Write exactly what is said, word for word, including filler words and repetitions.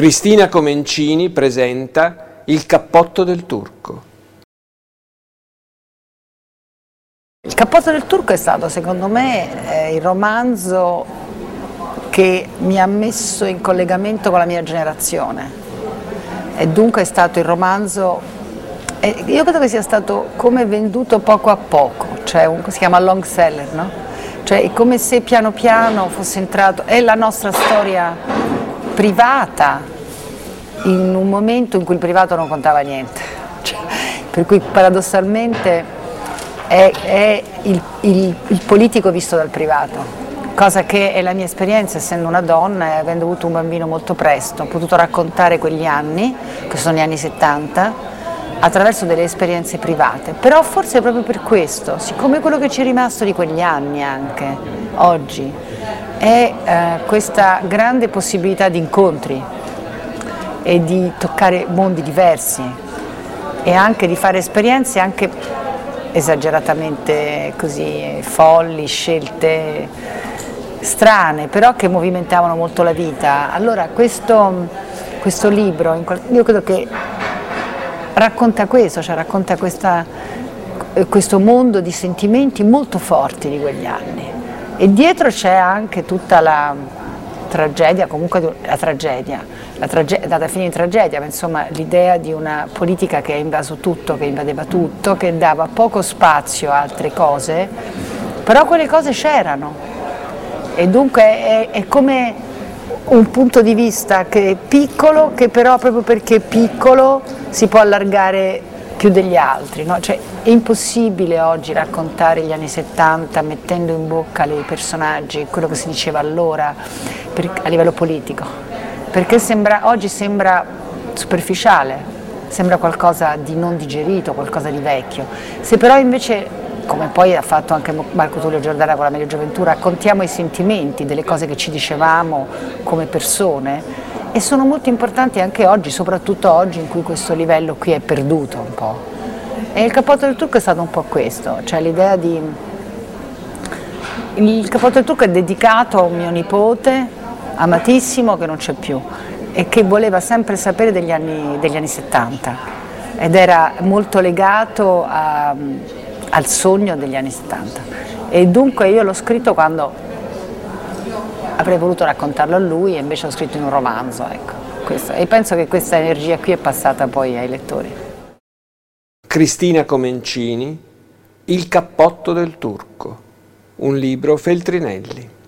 Cristina Comencini presenta Il cappotto del turco. Il cappotto del turco è stato, secondo me, eh, il romanzo che mi ha messo in collegamento con la mia generazione. E dunque è stato il romanzo, eh, io credo che sia stato come venduto poco a poco, cioè un, si chiama long seller, no? Cioè è come se piano piano fosse entrato, è la nostra storia privata in un momento in cui il privato non contava niente, cioè, per cui paradossalmente è, è il, il, il politico visto dal privato, cosa che è la mia esperienza essendo una donna e avendo avuto un bambino molto presto. Ho potuto raccontare quegli anni, che sono gli anni settanta, attraverso delle esperienze private, però forse proprio per questo, siccome quello che ci è rimasto di quegli anni anche oggi è eh, questa grande possibilità di incontri e di toccare mondi diversi e anche di fare esperienze anche esageratamente così folli, scelte strane, però che movimentavano molto la vita. Allora questo, questo libro, io credo che racconta questo, cioè racconta questa, questo mondo di sentimenti molto forti di quegli anni. E dietro c'è anche tutta la tragedia, comunque la tragedia, la trage- è andata a finire in tragedia, ma insomma l'idea di una politica che ha invaso tutto, che invadeva tutto, che dava poco spazio a altre cose, però quelle cose c'erano. E dunque è, è come un punto di vista che è piccolo, che però proprio perché è piccolo si può allargare più degli altri, no? Cioè, è impossibile oggi raccontare gli anni settanta mettendo in bocca ai personaggi quello che si diceva allora per, a livello politico, perché sembra, oggi sembra superficiale, sembra qualcosa di non digerito, qualcosa di vecchio. Se però invece, come poi ha fatto anche Marco Tullio Giordana con la Meglio gioventù, raccontiamo i sentimenti delle cose che ci dicevamo come persone, e sono molto importanti anche oggi, soprattutto oggi in cui questo livello qui è perduto un po'. E il cappotto del turco è stato un po' questo, cioè l'idea di... Il cappotto del turco è dedicato a un mio nipote amatissimo che non c'è più e che voleva sempre sapere degli anni, degli anni settanta, ed era molto legato a, al sogno degli anni settanta, e dunque io l'ho scritto quando avrei voluto raccontarlo a lui, e invece l'ho scritto in un romanzo, ecco, questo. E penso che questa energia qui è passata poi ai lettori. Cristina Comencini, Il cappotto del turco, un libro Feltrinelli.